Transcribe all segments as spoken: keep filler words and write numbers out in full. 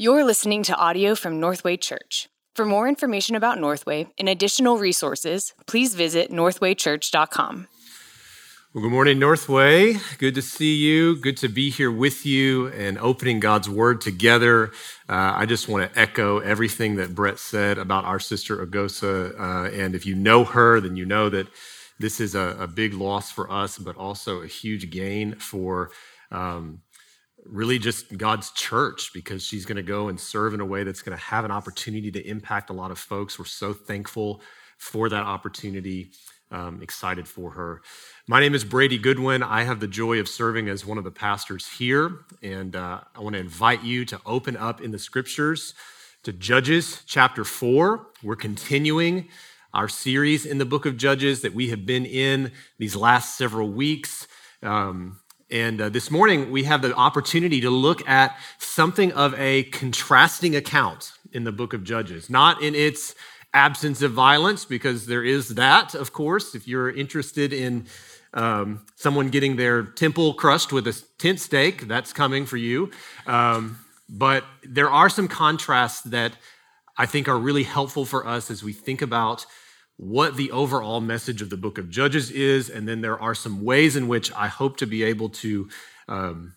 You're listening to audio from Northway Church. For more information about Northway and additional resources, please visit northway church dot com. Well, good morning, Northway. Good to see you. Good to be here with you and opening God's Word together. Uh, I just want to echo everything that Brett said about our sister Agosa. Uh, and if you know her, then you know that this is a, a big loss for us, but also a huge gain for um really just God's church, because she's going to go and serve in a way that's going to have an opportunity to impact a lot of folks. We're so thankful for that opportunity, um, excited for her. My name is Brady Goodwin. I have the joy of serving as one of the pastors here, and uh, I want to invite you to open up in the scriptures to Judges chapter four. We're continuing our series in the book of Judges that we have been in these last several weeks. Um, And uh, this morning, we have the opportunity to look at something of a contrasting account in the book of Judges, not in its absence of violence, because there is that, of course. If you're interested in um, someone getting their temple crushed with a tent stake, that's coming for you. Um, but there are some contrasts that I think are really helpful for us as we think about what the overall message of the book of Judges is, and then there are some ways in which I hope to be able to um,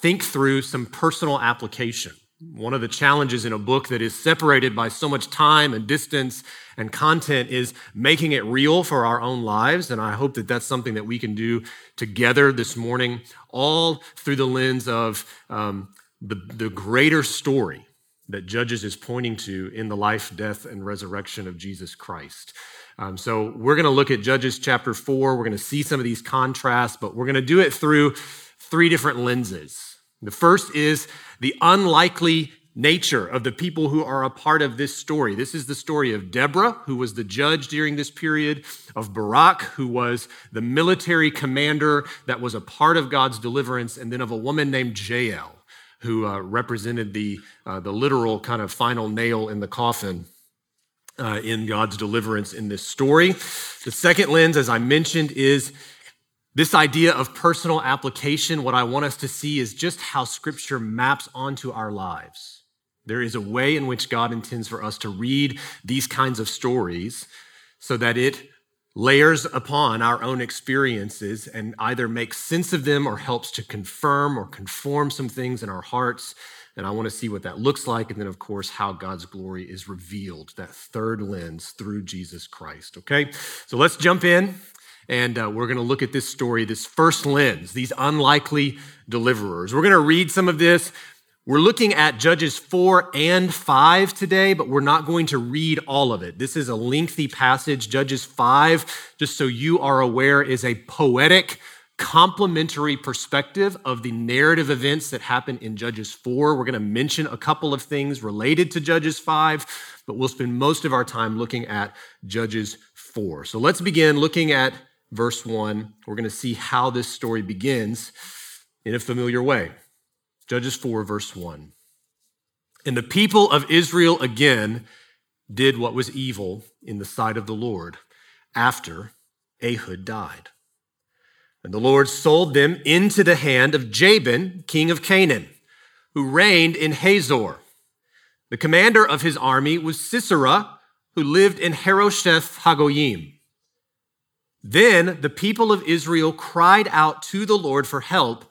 think through some personal application. One of the challenges in a book that is separated by so much time and distance and content is making it real for our own lives, and I hope that that's something that we can do together this morning, all through the lens of um, the, the greater story that Judges is pointing to in the life, death, and resurrection of Jesus Christ. Um, so we're going to look at Judges chapter four. We're going to see some of these contrasts, but we're going to do it through three different lenses. The first is the unlikely nature of the people who are a part of this story. This is the story of Deborah, who was the judge during this period, of Barak, who was the military commander that was a part of God's deliverance, and then of a woman named Jael, who uh, represented the uh, the literal kind of final nail in the coffin uh, in God's deliverance in this story. The second lens, as I mentioned, is this idea of personal application. What I want us to see is just how Scripture maps onto our lives. There is a way in which God intends for us to read these kinds of stories so that it layers upon our own experiences and either makes sense of them or helps to confirm or conform some things in our hearts. And I want to see what that looks like. And then, of course, how God's glory is revealed, that third lens through Jesus Christ, okay? So let's jump in, and uh, we're going to look at this story, this first lens, these unlikely deliverers. We're going to read some of this. We're looking at Judges four and five today, but we're not going to read all of it. This is a lengthy passage. Judges five, just so you are aware, is a poetic, complementary perspective of the narrative events that happen in Judges four. We're going to mention a couple of things related to Judges five, but we'll spend most of our time looking at Judges four. So let's begin looking at verse one. We're going to see how this story begins in a familiar way. Judges four, verse one. And the people of Israel again did what was evil in the sight of the Lord after Ahud died. And the Lord sold them into the hand of Jabin, king of Canaan, who reigned in Hazor. The commander of his army was Sisera, who lived in Harosheth Hagoyim. Then the people of Israel cried out to the Lord for help,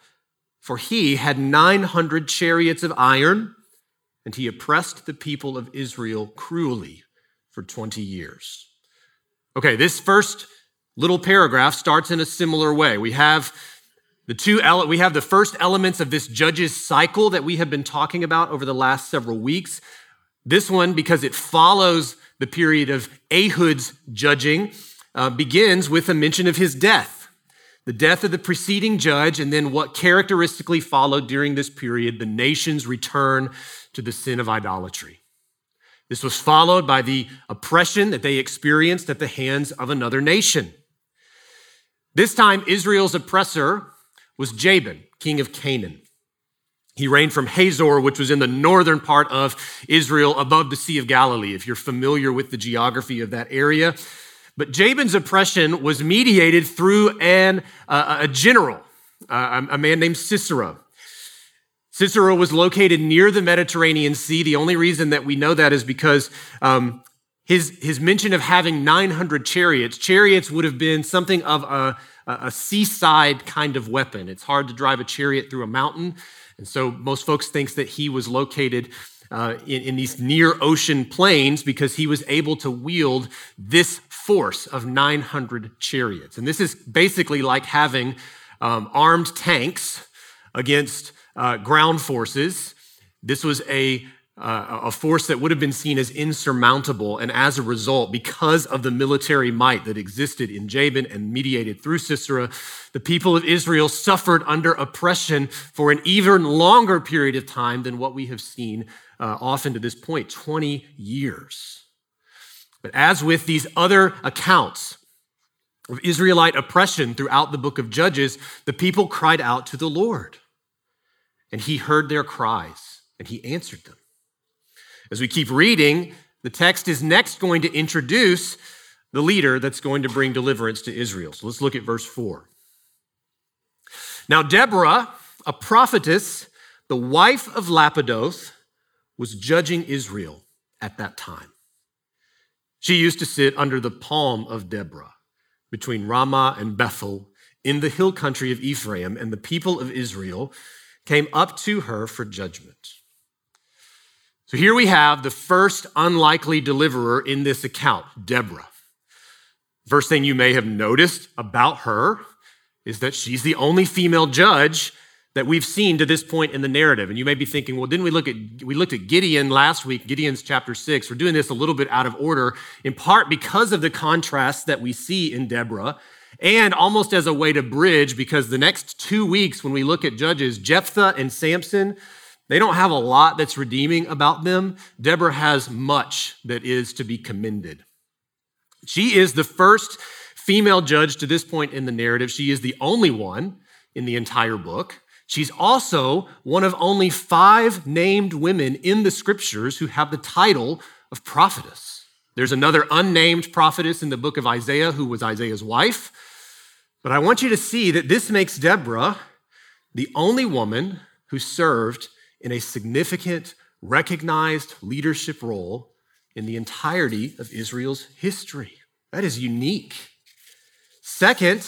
for he had nine hundred chariots of iron, and he oppressed the people of Israel cruelly for twenty years. Okay, this first little paragraph starts in a similar way. We have the two ele- we have the first elements of this Judges cycle that we have been talking about over the last several weeks. This one, because it follows the period of Ahud's judging, uh, begins with a mention of his death. The death of the preceding judge, and then what characteristically followed during this period, the nation's return to the sin of idolatry. This was followed by the oppression that they experienced at the hands of another nation. This time, Israel's oppressor was Jabin, king of Canaan. He reigned from Hazor, which was in the northern part of Israel above the Sea of Galilee, if you're familiar with the geography of that area. But Jabin's oppression was mediated through an, uh, a general, uh, a man named Sisera. Sisera was located near the Mediterranean Sea. The only reason that we know that is because um, his, his mention of having nine hundred chariots, chariots would have been something of a, a seaside kind of weapon. It's hard to drive a chariot through a mountain. And so most folks think that he was located uh, in, in these near ocean plains because he was able to wield this force of nine hundred chariots. And this is basically like having um, armed tanks against Uh, ground forces. This was a, uh, a force that would have been seen as insurmountable. And as a result, because of the military might that existed in Jabin and mediated through Sisera, the people of Israel suffered under oppression for an even longer period of time than what we have seen uh, often to this point, twenty years. But as with these other accounts of Israelite oppression throughout the book of Judges, the people cried out to the Lord. And he heard their cries, and he answered them. As we keep reading, the text is next going to introduce the leader that's going to bring deliverance to Israel. So let's look at verse four. Now Deborah, a prophetess, the wife of Lapidoth, was judging Israel at that time. She used to sit under the palm of Deborah between Ramah and Bethel in the hill country of Ephraim, and the people of Israel came up to her for judgment. So here we have the first unlikely deliverer in this account, Deborah. First thing you may have noticed about her is that she's the only female judge that we've seen to this point in the narrative. And you may be thinking, well, didn't we look at, we looked at Gideon last week, Gideon's chapter six. We're doing this a little bit out of order, in part because of the contrast that we see in Deborah. And almost as a way to bridge, because the next two weeks when we look at Judges, Jephthah and Samson, they don't have a lot that's redeeming about them. Deborah has much that is to be commended. She is the first female judge to this point in the narrative. She is the only one in the entire book. She's also one of only five named women in the scriptures who have the title of prophetess. There's another unnamed prophetess in the book of Isaiah who was Isaiah's wife. But I want you to see that this makes Deborah the only woman who served in a significant, recognized leadership role in the entirety of Israel's history. That is unique. Second,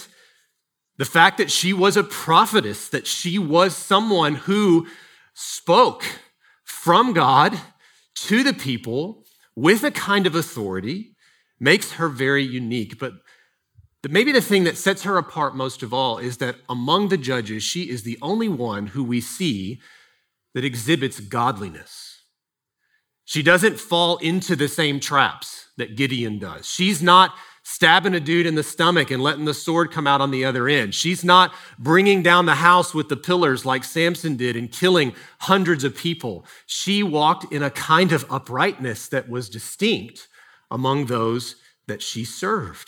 the fact that she was a prophetess, that she was someone who spoke from God to the people with a kind of authority makes her very unique. But maybe the thing that sets her apart most of all is that among the judges, she is the only one who we see that exhibits godliness. She doesn't fall into the same traps that Gideon does. She's not stabbing a dude in the stomach and letting the sword come out on the other end. She's not bringing down the house with the pillars like Samson did and killing hundreds of people. She walked in a kind of uprightness that was distinct among those that she served.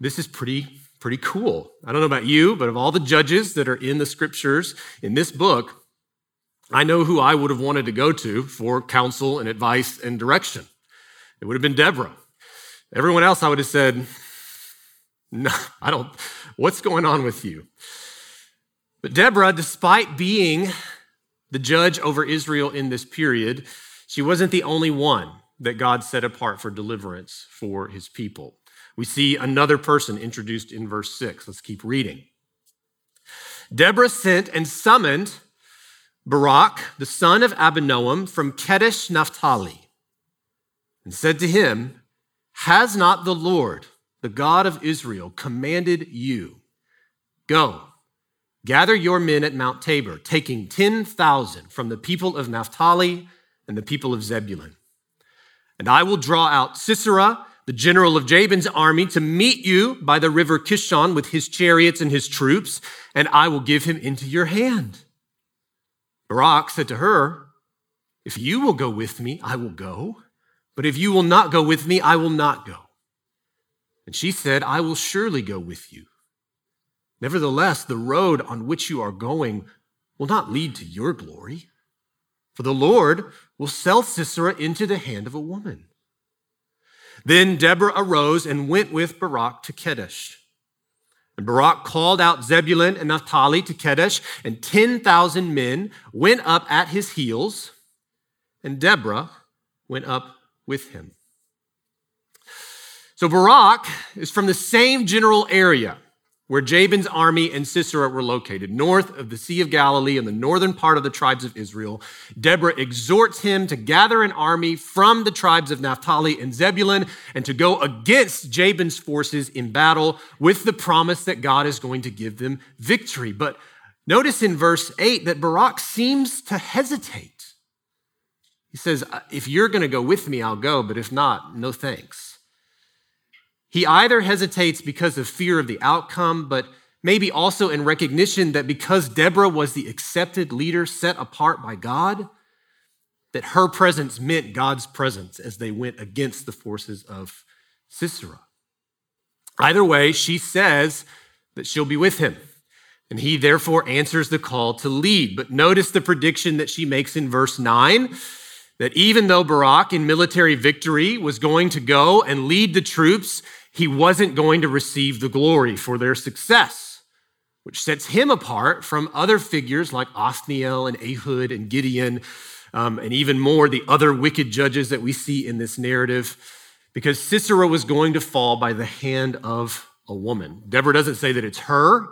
This is pretty, pretty cool. I don't know about you, but of all the judges that are in the scriptures in this book, I know who I would have wanted to go to for counsel and advice and direction. It would have been Deborah. Everyone else, I would have said, no, I don't, what's going on with you? But Deborah, despite being the judge over Israel in this period, she wasn't the only one that God set apart for deliverance for his people. We see another person introduced in verse six. Let's keep reading. Deborah sent and summoned Barak, the son of Abinoam, from Kedesh Naphtali, and said to him, "Has not the Lord, the God of Israel, commanded you, go, gather your men at Mount Tabor, taking ten thousand from the people of Naphtali and the people of Zebulun. And I will draw out Sisera, the general of Jabin's army, to meet you by the river Kishon with his chariots and his troops, and I will give him into your hand." Barak said to her, "If you will go with me, I will go. But if you will not go with me, I will not go." And she said, "I will surely go with you. Nevertheless, the road on which you are going will not lead to your glory, for the Lord will sell Sisera into the hand of a woman." Then Deborah arose and went with Barak to Kedesh. And Barak called out Zebulun and Naphtali to Kedesh, and ten thousand men went up at his heels, and Deborah went up with him. So Barak is from the same general area where Jabin's army and Sisera were located, north of the Sea of Galilee in the northern part of the tribes of Israel. Deborah exhorts him to gather an army from the tribes of Naphtali and Zebulun and to go against Jabin's forces in battle with the promise that God is going to give them victory. But notice in verse eight that Barak seems to hesitate. He says, if you're going to go with me, I'll go, but if not, no thanks. He either hesitates because of fear of the outcome, but maybe also in recognition that because Deborah was the accepted leader set apart by God, that her presence meant God's presence as they went against the forces of Sisera. Either way, she says that she'll be with him, and he therefore answers the call to lead. But notice the prediction that she makes in verse nine, that even though Barak in military victory was going to go and lead the troops, he wasn't going to receive the glory for their success, which sets him apart from other figures like Othniel and Ahud and Gideon, um, and even more, the other wicked judges that we see in this narrative, because Sisera was going to fall by the hand of a woman. Deborah doesn't say that it's her.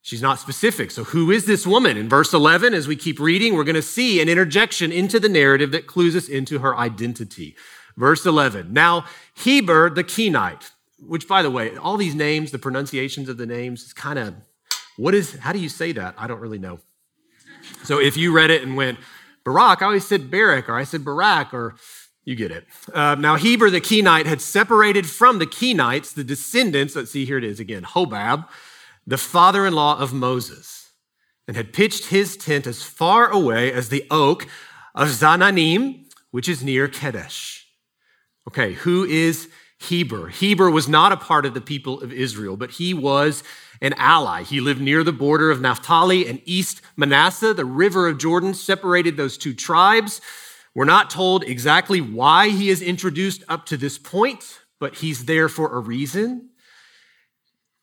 She's not specific. So who is this woman? In verse eleven, as we keep reading, we're going to see an interjection into the narrative that clues us into her identity. Verse eleven, now Heber the Kenite, which by the way, all these names, the pronunciations of the names, is kind of, what is, how do you say that? I don't really know. So if you read it and went, Barak, I always said Barak, or I said Barak, or you get it. Uh, now Heber the Kenite had separated from the Kenites, the descendants, let's see, here it is again, Hobab, the father-in-law of Moses, and had pitched his tent as far away as the oak of Zananim, which is near Kedesh. Okay, who is Heber? Heber was not a part of the people of Israel, but he was an ally. He lived near the border of Naphtali and East Manasseh. The river of Jordan separated those two tribes. We're not told exactly why he is introduced up to this point, but he's there for a reason.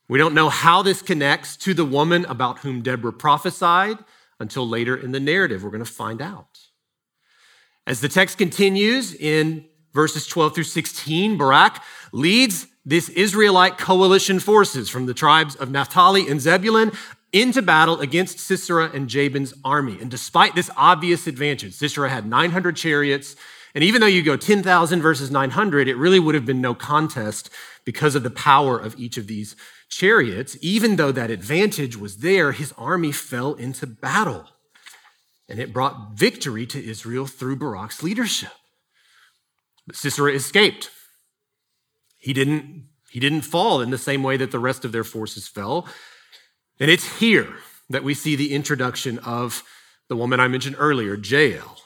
We don't know how this connects to the woman about whom Deborah prophesied until later in the narrative. We're going to find out. As the text continues in verses twelve through sixteen, Barak leads this Israelite coalition forces from the tribes of Naphtali and Zebulun into battle against Sisera and Jabin's army. And despite this obvious advantage, Sisera had nine hundred chariots. And even though you go ten thousand versus nine hundred, it really would have been no contest because of the power of each of these chariots. Even though that advantage was there, his army fell into battle, and it brought victory to Israel through Barak's leadership. But Sisera escaped. He didn't, he didn't fall in the same way that the rest of their forces fell. And it's here that we see the introduction of the woman I mentioned earlier, Jael.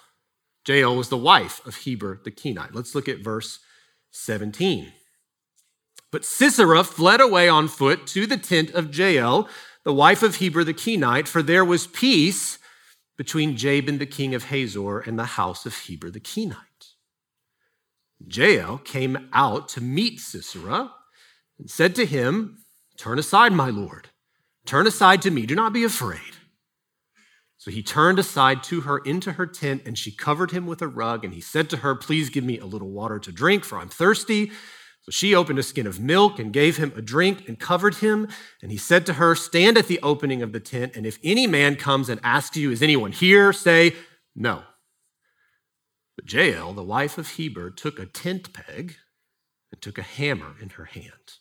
Jael was the wife of Heber the Kenite. Let's look at verse seventeen. But Sisera fled away on foot to the tent of Jael, the wife of Heber the Kenite, for there was peace between Jabin the king of Hazor and the house of Heber the Kenite. Jael came out to meet Sisera and said to him, turn aside, my lord, turn aside to me, do not be afraid. So he turned aside to her into her tent, and she covered him with a rug. And he said to her, please give me a little water to drink, for I'm thirsty. So she opened a skin of milk and gave him a drink and covered him. And he said to her, stand at the opening of the tent, and if any man comes and asks you, is anyone here? Say, no. But Jael, the wife of Heber, took a tent peg and took a hammer in her hand.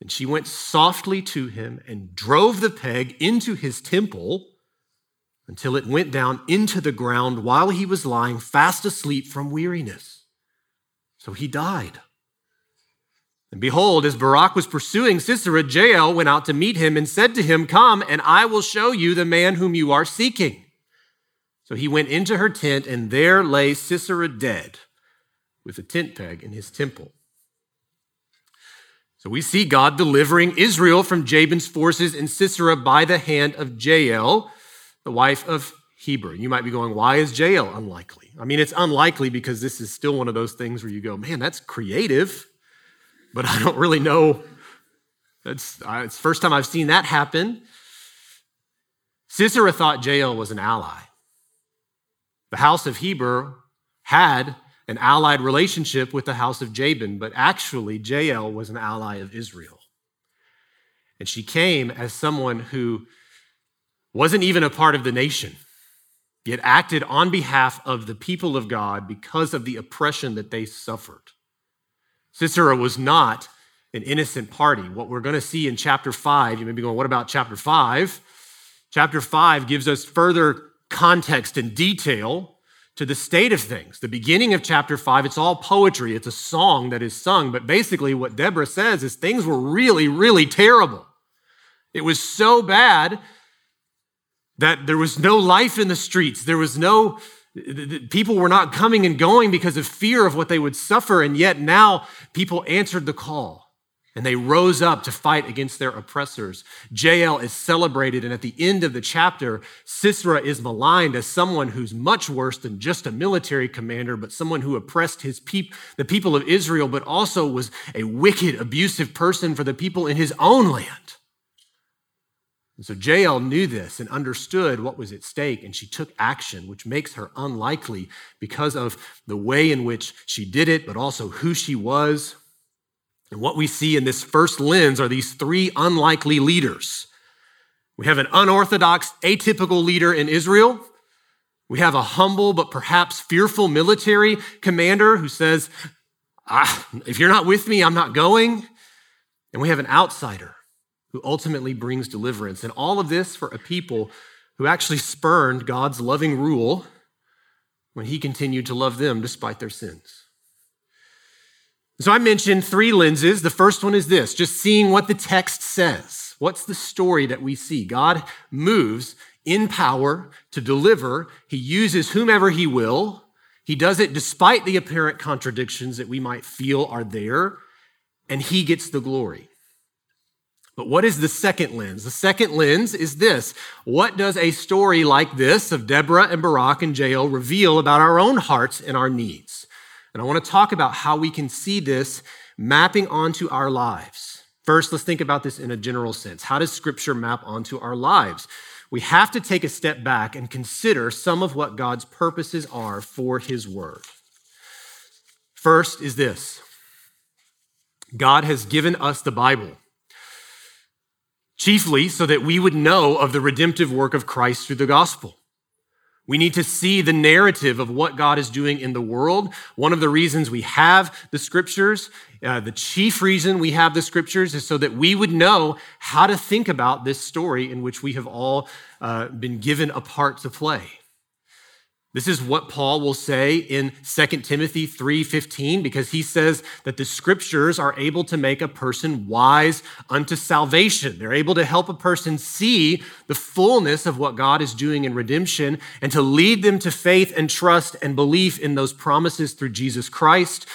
And she went softly to him and drove the peg into his temple until it went down into the ground while he was lying fast asleep from weariness. So he died. And behold, as Barak was pursuing Sisera, Jael went out to meet him and said to him, come, and I will show you the man whom you are seeking. So he went into her tent, and there lay Sisera dead with a tent peg in his temple. So we see God delivering Israel from Jabin's forces and Sisera by the hand of Jael, the wife of Heber. You might be going, why is Jael unlikely? I mean, it's unlikely because this is still one of those things where you go, man, that's creative, but I don't really know That's I, it's the first time I've seen that happen. Sisera thought Jael was an ally. The house of Heber had an allied relationship with the house of Jabin, but actually Jael was an ally of Israel. And she came as someone who wasn't even a part of the nation, yet acted on behalf of the people of God because of the oppression that they suffered. Sisera was not an innocent party. What we're going to see in chapter five, you may be going, what about chapter five? Chapter five gives us further context and detail to the state of things. The beginning of chapter five, it's all poetry. It's a song that is sung, but basically what Deborah says is things were really, really terrible. It was so bad that there was no life in the streets. There was no, people were not coming and going because of fear of what they would suffer, and yet now people answered the call. And they rose up to fight against their oppressors. Jael is celebrated, and at the end of the chapter, Sisera is maligned as someone who's much worse than just a military commander, but someone who oppressed his peop- the people of Israel, but also was a wicked, abusive person for the people in his own land. And so Jael knew this and understood what was at stake, and she took action, which makes her unlikely because of the way in which she did it, but also who she was. And what we see in this first lens are these three unlikely leaders. We have an unorthodox, atypical leader in Israel. We have a humble but perhaps fearful military commander who says, ah, if you're not with me, I'm not going. And we have an outsider who ultimately brings deliverance. And all of this for a people who actually spurned God's loving rule when he continued to love them despite their sins. So I mentioned three lenses. The first one is this, just seeing what the text says. What's the story that we see? God moves in power to deliver. He uses whomever he will. He does it despite the apparent contradictions that we might feel are there, and he gets the glory. But what is the second lens? The second lens is this. What does a story like this of Deborah and Barak and Jael reveal about our own hearts and our needs? And I want to talk about how we can see this mapping onto our lives. First, let's think about this in a general sense. How does Scripture map onto our lives? We have to take a step back and consider some of what God's purposes are for his word. First is this. God has given us the Bible, chiefly so that we would know of the redemptive work of Christ through the gospel. We need to see the narrative of what God is doing in the world. One of the reasons we have the scriptures, uh, the chief reason we have the scriptures is so that we would know how to think about this story in which we have all uh, been given a part to play. This is what Paul will say in Second Timothy three fifteen, because he says that the scriptures are able to make a person wise unto salvation. They're able to help a person see the fullness of what God is doing in redemption and to lead them to faith and trust and belief in those promises through Jesus Christ.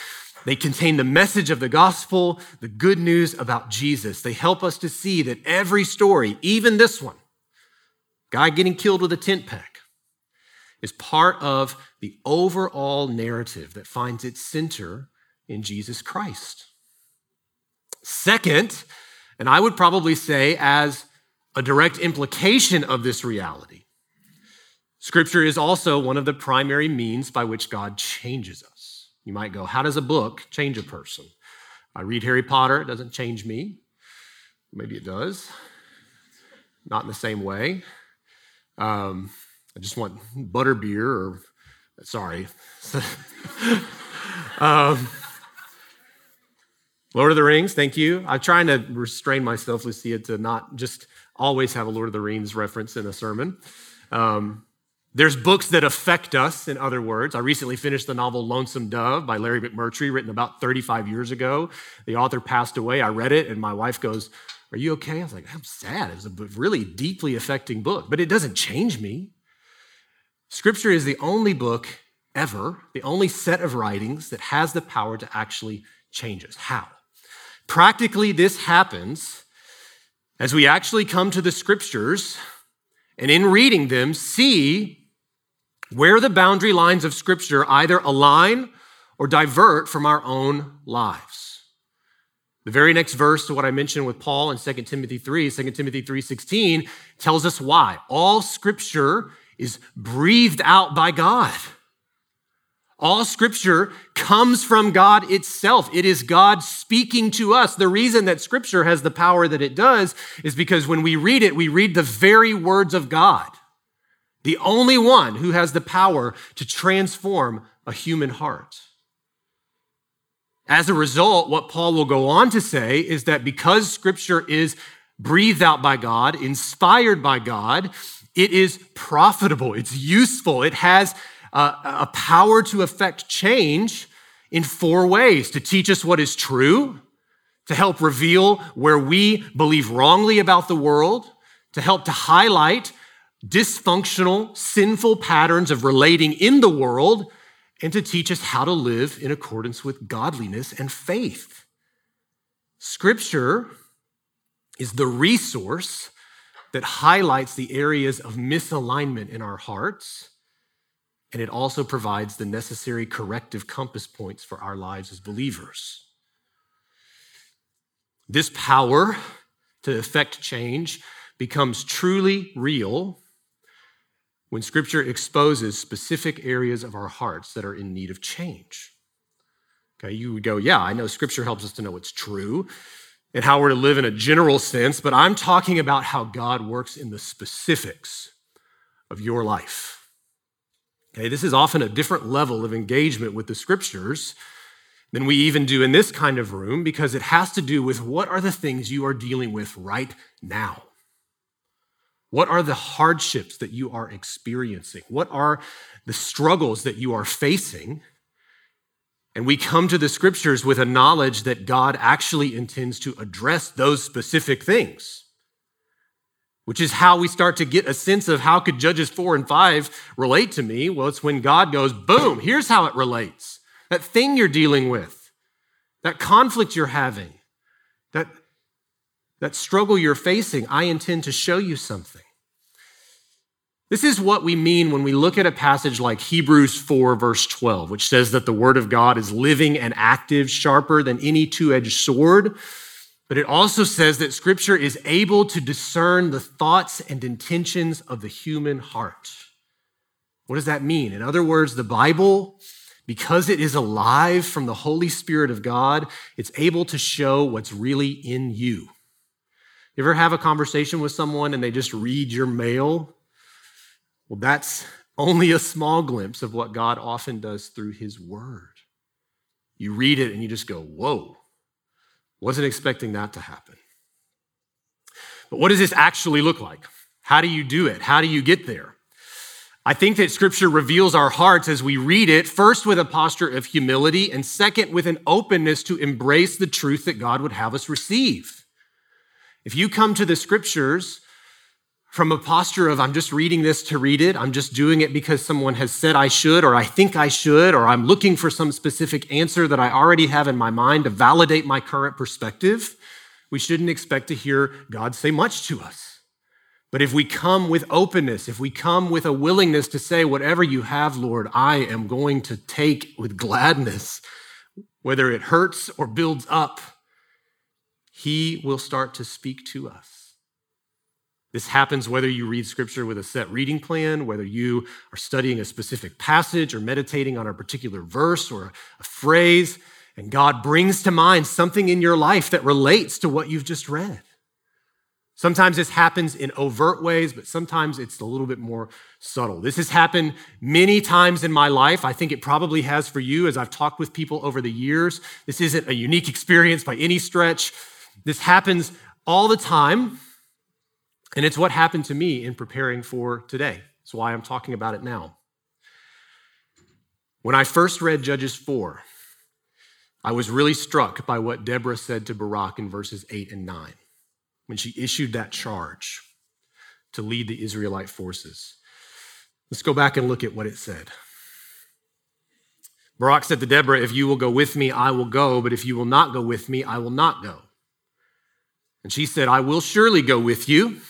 They contain the message of the gospel, the good news about Jesus. They help us to see that every story, even this one, guy getting killed with a tent peg, is part of the overall narrative that finds its center in Jesus Christ. Second, and I would probably say as a direct implication of this reality, Scripture is also one of the primary means by which God changes us. You might go, how does a book change a person? I read Harry Potter, it doesn't change me. Maybe it does, not in the same way. Um, I just want butterbeer or, sorry. um, Lord of the Rings, thank you. I'm trying to restrain myself, Lucia, to not just always have a Lord of the Rings reference in a sermon. Um, there's books that affect us, in other words. I recently finished the novel Lonesome Dove by Larry McMurtry, written about thirty-five years ago. The author passed away. I read it, and my wife goes, are you okay? I was like, I'm sad. It was a really deeply affecting book, but it doesn't change me. Scripture is the only book ever, the only set of writings that has the power to actually change us. How? Practically, this happens as we actually come to the scriptures and in reading them, see where the boundary lines of scripture either align or divert from our own lives. The very next verse to what I mentioned with Paul in Second Timothy three, Second Timothy three sixteen, tells us why. All scripture is breathed out by God. All scripture comes from God itself. It is God speaking to us. The reason that scripture has the power that it does is because when we read it, we read the very words of God, the only one who has the power to transform a human heart. As a result, what Paul will go on to say is that because scripture is breathed out by God, inspired by God, it is profitable, it's useful, it has a, a power to affect change in four ways: to teach us what is true, to help reveal where we believe wrongly about the world, to help to highlight dysfunctional, sinful patterns of relating in the world, and to teach us how to live in accordance with godliness and faith. Scripture is the resource that highlights the areas of misalignment in our hearts, and it also provides the necessary corrective compass points for our lives as believers. This power to affect change becomes truly real when scripture exposes specific areas of our hearts that are in need of change. Okay, you would go, yeah, I know scripture helps us to know what's true and how we're to live in a general sense, but I'm talking about how God works in the specifics of your life. Okay, this is often a different level of engagement with the scriptures than we even do in this kind of room, because it has to do with what are the things you are dealing with right now. What are the hardships that you are experiencing? What are the struggles that you are facing? And we come to the scriptures with a knowledge that God actually intends to address those specific things, which is how we start to get a sense of how could Judges four and five relate to me? Well, it's when God goes, boom, here's how it relates. That thing you're dealing with, that conflict you're having, that That struggle you're facing, I intend to show you something. This is what we mean when we look at a passage like Hebrews four, verse twelve, which says that the word of God is living and active, sharper than any two-edged sword. But it also says that scripture is able to discern the thoughts and intentions of the human heart. What does that mean? In other words, the Bible, because it is alive from the Holy Spirit of God, it's able to show what's really in you. You ever have a conversation with someone and they just read your mail? Well, that's only a small glimpse of what God often does through his word. You read it and you just go, whoa, wasn't expecting that to happen. But what does this actually look like? How do you do it? How do you get there? I think that scripture reveals our hearts as we read it, first with a posture of humility, and second with an openness to embrace the truth that God would have us receive. If you come to the scriptures from a posture of, I'm just reading this to read it, I'm just doing it because someone has said I should, or I think I should, or I'm looking for some specific answer that I already have in my mind to validate my current perspective, we shouldn't expect to hear God say much to us. But if we come with openness, if we come with a willingness to say, whatever you have, Lord, I am going to take with gladness, whether it hurts or builds up, he will start to speak to us. This happens whether you read scripture with a set reading plan, whether you are studying a specific passage or meditating on a particular verse or a phrase, and God brings to mind something in your life that relates to what you've just read. Sometimes this happens in overt ways, but sometimes it's a little bit more subtle. This has happened many times in my life. I think it probably has for you as I've talked with people over the years. This isn't a unique experience by any stretch. This happens all the time, and it's what happened to me in preparing for today. That's why I'm talking about it now. When I first read Judges four, I was really struck by what Deborah said to Barak in verses eight and nine when she issued that charge to lead the Israelite forces. Let's go back and look at what it said. Barak said to Deborah, if you will go with me, I will go, but if you will not go with me, I will not go. And she said, I will surely go with you.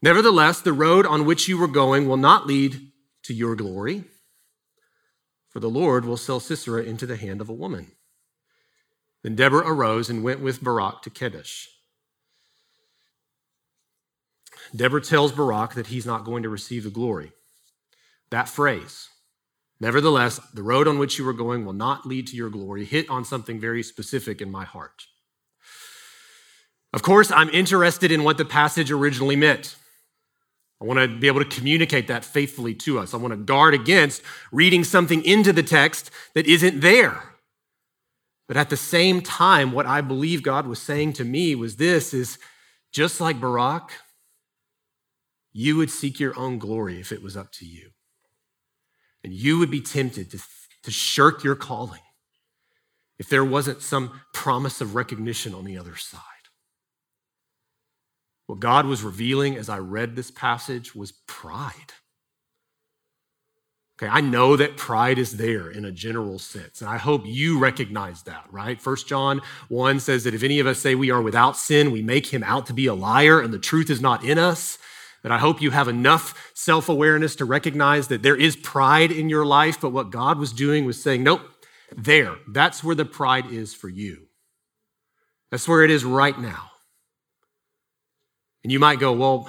Nevertheless, the road on which you were going will not lead to your glory, for the Lord will sell Sisera into the hand of a woman. Then Deborah arose and went with Barak to Kedesh. Deborah tells Barak that he's not going to receive the glory. That phrase, nevertheless, the road on which you are going will not lead to your glory, hit on something very specific in my heart. Of course, I'm interested in what the passage originally meant. I want to be able to communicate that faithfully to us. I want to guard against reading something into the text that isn't there. But at the same time, what I believe God was saying to me was this, is just like Barak, you would seek your own glory if it was up to you. And you would be tempted to, to shirk your calling if there wasn't some promise of recognition on the other side. What God was revealing as I read this passage was pride. Okay, I know that pride is there in a general sense, and I hope you recognize that, right? First John one says that if any of us say we are without sin, we make him out to be a liar and the truth is not in us. But I hope you have enough self-awareness to recognize that there is pride in your life, but what God was doing was saying, nope, there, that's where the pride is for you. That's where it is right now. And you might go, well,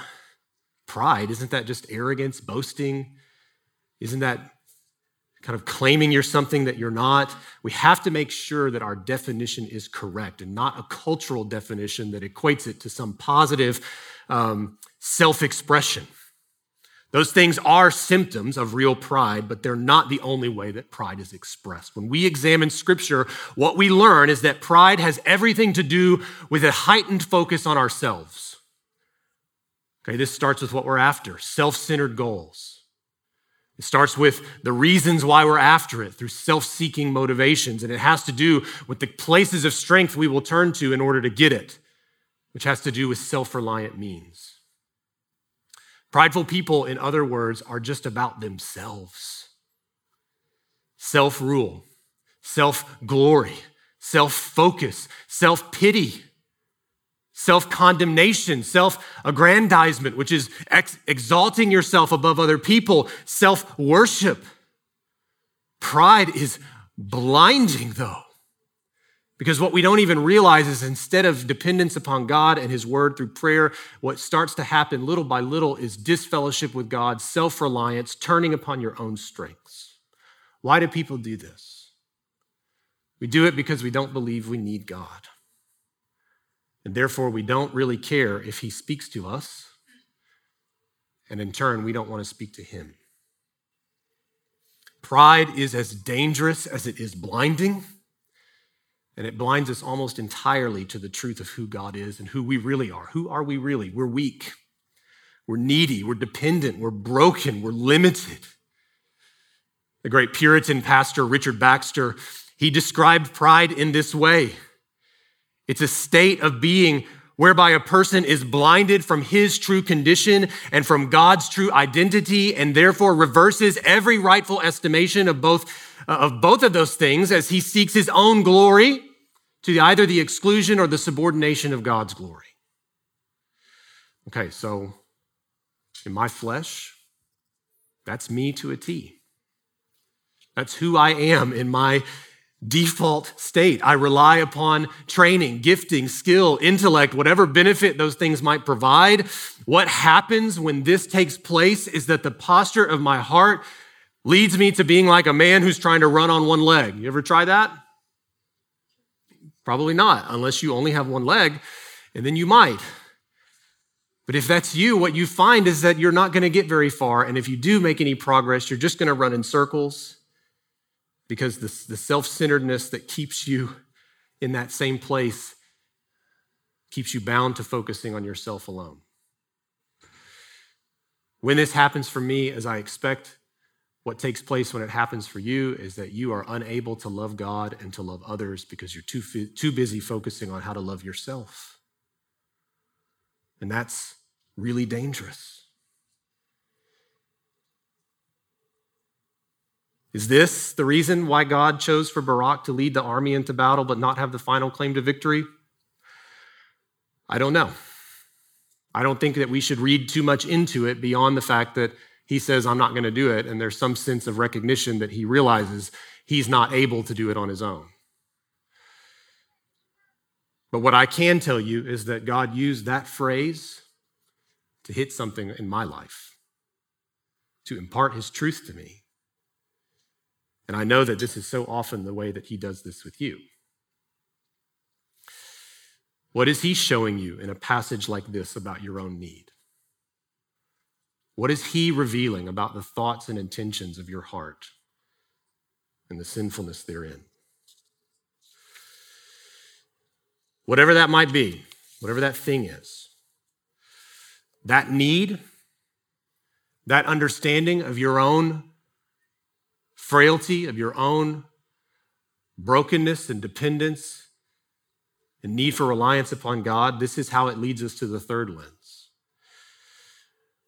pride, isn't that just arrogance, boasting? Isn't that kind of claiming you're something that you're not? We have to make sure that our definition is correct and not a cultural definition that equates it to some positive um, self-expression. Those things are symptoms of real pride, but they're not the only way that pride is expressed. When we examine scripture, what we learn is that pride has everything to do with a heightened focus on ourselves. Okay, this starts with what we're after, self-centered goals. It starts with the reasons why we're after it through self-seeking motivations, and it has to do with the places of strength we will turn to in order to get it, which has to do with self-reliant means. Prideful people, in other words, are just about themselves. Self-rule, self-glory, self-focus, self-pity, self-condemnation, self-aggrandizement, which is ex- exalting yourself above other people, self-worship. Pride is blinding, though, because what we don't even realize is instead of dependence upon God and his word through prayer, what starts to happen little by little is disfellowship with God, self-reliance, turning upon your own strengths. Why do people do this? We do it because we don't believe we need God. And therefore, we don't really care if he speaks to us. And in turn, we don't want to speak to him. Pride is as dangerous as it is blinding, and it blinds us almost entirely to the truth of who God is and who we really are. Who are we really? We're weak. We're needy. We're dependent. We're broken. We're limited. The great Puritan pastor, Richard Baxter, he described pride in this way. It's a state of being whereby a person is blinded from his true condition and from God's true identity, and therefore reverses every rightful estimation of both, of both of those things as he seeks his own glory to either the exclusion or the subordination of God's glory. Okay, so in my flesh, that's me to a T. That's who I am in my default state. I rely upon training, gifting, skill, intellect, whatever benefit those things might provide. What happens when this takes place is that the posture of my heart leads me to being like a man who's trying to run on one leg. You ever try that? Probably not, unless you only have one leg, and then you might. But if that's you, what you find is that you're not going to get very far. And if you do make any progress, you're just going to run in circles, because the, the self-centeredness that keeps you in that same place keeps you bound to focusing on yourself alone. When this happens for me, as I expect, what takes place when it happens for you is that you are unable to love God and to love others because you're too, too busy focusing on how to love yourself. And that's really dangerous. Is this the reason why God chose for Barak to lead the army into battle but not have the final claim to victory? I don't know. I don't think that we should read too much into it beyond the fact that he says, I'm not going to do it, and there's some sense of recognition that he realizes he's not able to do it on his own. But what I can tell you is that God used that phrase to hit something in my life, to impart his truth to me. And I know that this is so often the way that he does this with you. What is he showing you in a passage like this about your own need? What is he revealing about the thoughts and intentions of your heart and the sinfulness therein? Whatever that might be, whatever that thing is, that need, that understanding of your own frailty, of your own brokenness and dependence and need for reliance upon God, this is how it leads us to the third lens.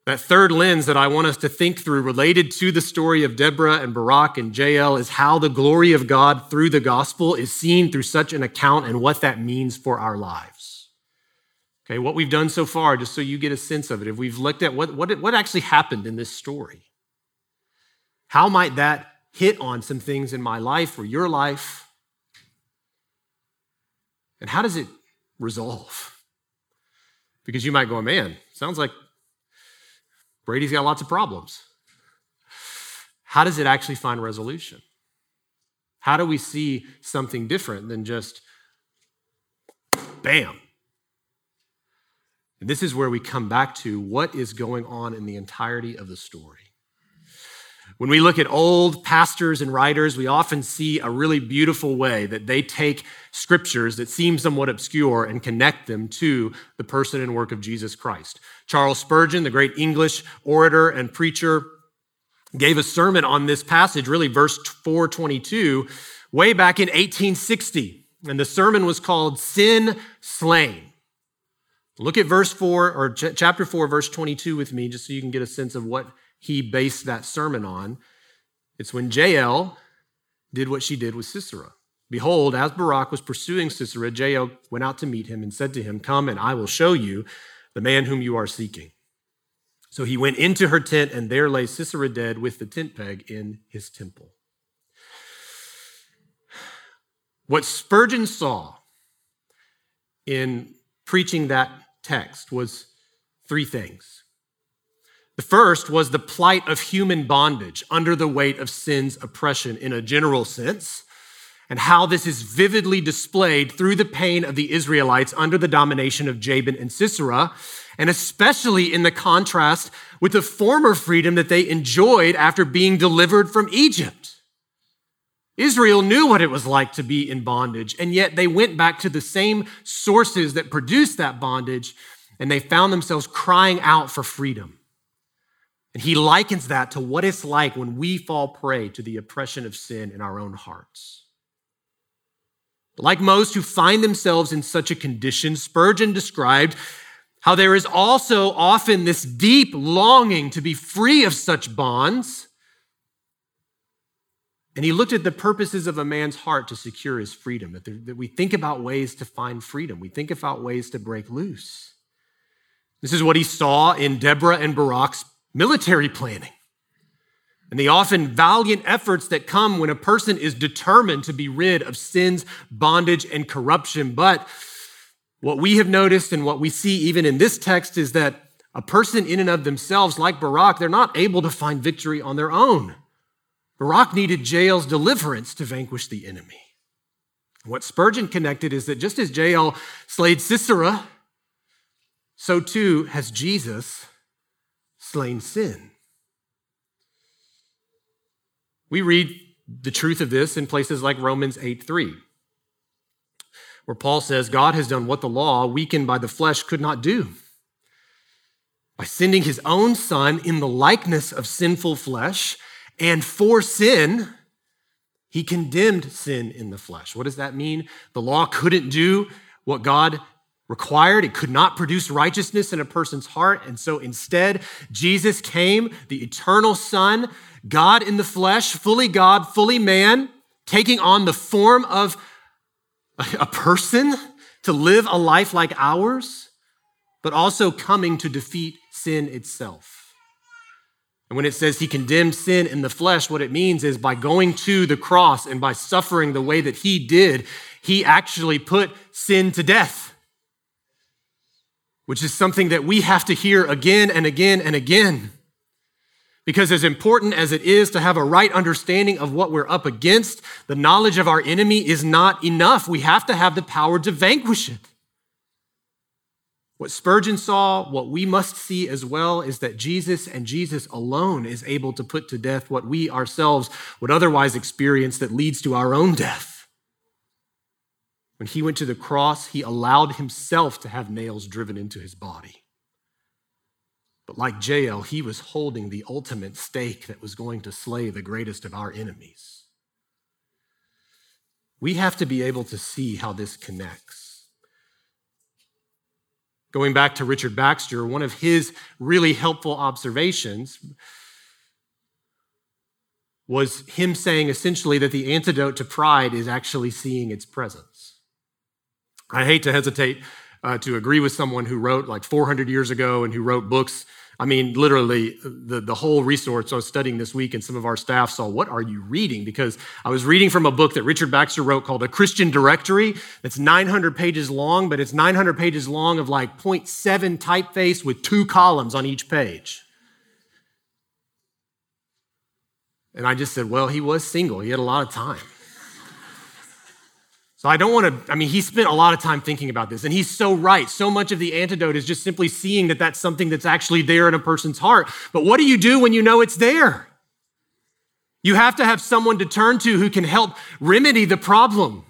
That third lens that I want us to think through related to the story of Deborah and Barak and Jael is how the glory of God through the gospel is seen through such an account and what that means for our lives. Okay, what we've done so far, just so you get a sense of it, if we've looked at what, what, what actually happened in this story, how might that hit on some things in my life or your life? And how does it resolve? Because you might go, man, sounds like Brady's got lots of problems. How does it actually find resolution? How do we see something different than just bam? And this is where we come back to what is going on in the entirety of the story. When we look at old pastors and writers, we often see a really beautiful way that they take scriptures that seem somewhat obscure and connect them to the person and work of Jesus Christ. Charles Spurgeon, the great English orator and preacher, gave a sermon on this passage, really verse four twenty-two, way back in eighteen sixty. And the sermon was called Sin Slain. Look at verse four, or ch- chapter four, verse twenty-two with me, just so you can get a sense of what he based that sermon on. It's when Jael did what she did with Sisera. Behold, as Barak was pursuing Sisera, Jael went out to meet him and said to him, come and I will show you the man whom you are seeking. So he went into her tent and there lay Sisera dead with the tent peg in his temple. What Spurgeon saw in preaching that text was three things. The first was the plight of human bondage under the weight of sin's oppression in a general sense, and how this is vividly displayed through the pain of the Israelites under the domination of Jabin and Sisera, and especially in the contrast with the former freedom that they enjoyed after being delivered from Egypt. Israel knew what it was like to be in bondage, and yet they went back to the same sources that produced that bondage, and they found themselves crying out for freedom. And he likens that to what it's like when we fall prey to the oppression of sin in our own hearts. Like most who find themselves in such a condition, Spurgeon described how there is also often this deep longing to be free of such bonds. And he looked at the purposes of a man's heart to secure his freedom, that, there, that we think about ways to find freedom. We think about ways to break loose. This is what he saw in Deborah and Barak's military planning, and the often valiant efforts that come when a person is determined to be rid of sin's bondage and corruption. But what we have noticed and what we see even in this text is that a person in and of themselves, like Barak, they're not able to find victory on their own. Barak needed Jael's deliverance to vanquish the enemy. What Spurgeon connected is that just as Jael slayed Sisera, so too has Jesus slain sin. We read the truth of this in places like Romans eight three, where Paul says, God has done what the law, weakened by the flesh, could not do. By sending his own son in the likeness of sinful flesh and for sin, he condemned sin in the flesh. What does that mean? The law couldn't do what God required. It could not produce righteousness in a person's heart. And so instead, Jesus came, the eternal Son, God in the flesh, fully God, fully man, taking on the form of a person to live a life like ours, but also coming to defeat sin itself. And when it says he condemned sin in the flesh, what it means is by going to the cross and by suffering the way that he did, He actually put sin to death, which is something that we have to hear again and again and again. Because as important as it is to have a right understanding of what we're up against, the knowledge of our enemy is not enough. We have to have the power to vanquish it. What Spurgeon saw, what we must see as well, is that Jesus and Jesus alone is able to put to death what we ourselves would otherwise experience that leads to our own death. When he went to the cross, he allowed himself to have nails driven into his body. But like Jael, he was holding the ultimate stake that was going to slay the greatest of our enemies. We have to be able to see how this connects. Going back to Richard Baxter, one of his really helpful observations was him saying essentially that the antidote to pride is actually seeing its presence. I hate to hesitate Uh, to agree with someone who wrote like four hundred years ago and who wrote books. I mean, literally the, the whole resource I was studying this week and some of our staff saw, what are you reading? Because I was reading from a book that Richard Baxter wrote called A Christian Directory. That's nine hundred pages long, but it's nine hundred pages long of like point seven typeface with two columns on each page. And I just said, well, he was single. He had a lot of time. So I don't want to, I mean, he spent a lot of time thinking about this, and he's so right. So much of the antidote is just simply seeing that that's something that's actually there in a person's heart. But what do you do when you know it's there? You have to have someone to turn to who can help remedy the problem.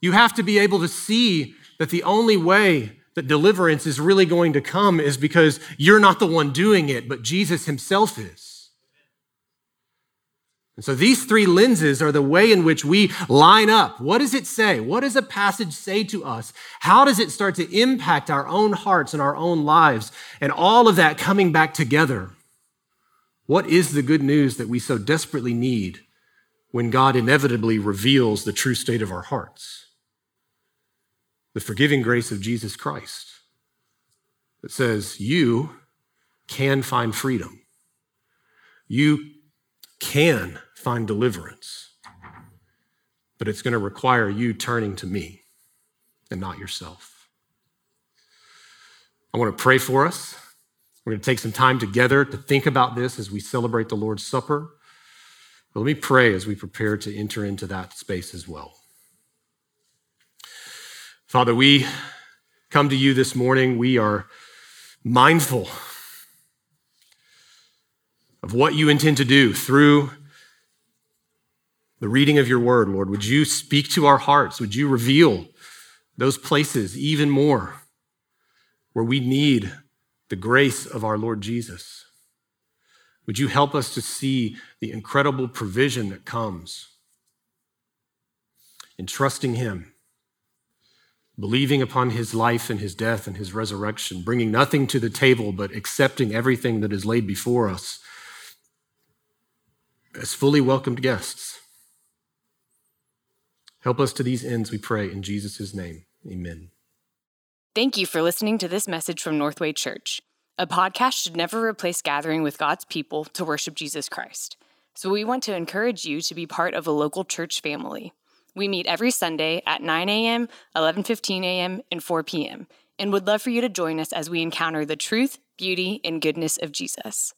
You have to be able to see that the only way that deliverance is really going to come is because you're not the one doing it, but Jesus himself is. And so these three lenses are the way in which we line up. What does it say? What does a passage say to us? How does it start to impact our own hearts and our own lives? And all of that coming back together. What is the good news that we so desperately need when God inevitably reveals the true state of our hearts? The forgiving grace of Jesus Christ that says you can find freedom. You can find deliverance, but it's going to require you turning to me and not yourself. I want to pray for us. We're going to take some time together to think about this as we celebrate the Lord's Supper. But let me pray as we prepare to enter into that space as well. Father, we come to you this morning. We are mindful of what you intend to do through the reading of your word, Lord. Would you speak to our hearts? Would you reveal those places even more where we need the grace of our Lord Jesus? Would you help us to see the incredible provision that comes in trusting him, believing upon his life and his death and his resurrection, bringing nothing to the table but accepting everything that is laid before us as fully welcomed guests. Help us to these ends, we pray, in Jesus' name. Amen. Thank you for listening to this message from Northway Church. A podcast should never replace gathering with God's people to worship Jesus Christ. So we want to encourage you to be part of a local church family. We meet every Sunday at nine a.m., eleven fifteen a.m., and four p.m., and would love for you to join us as we encounter the truth, beauty, and goodness of Jesus.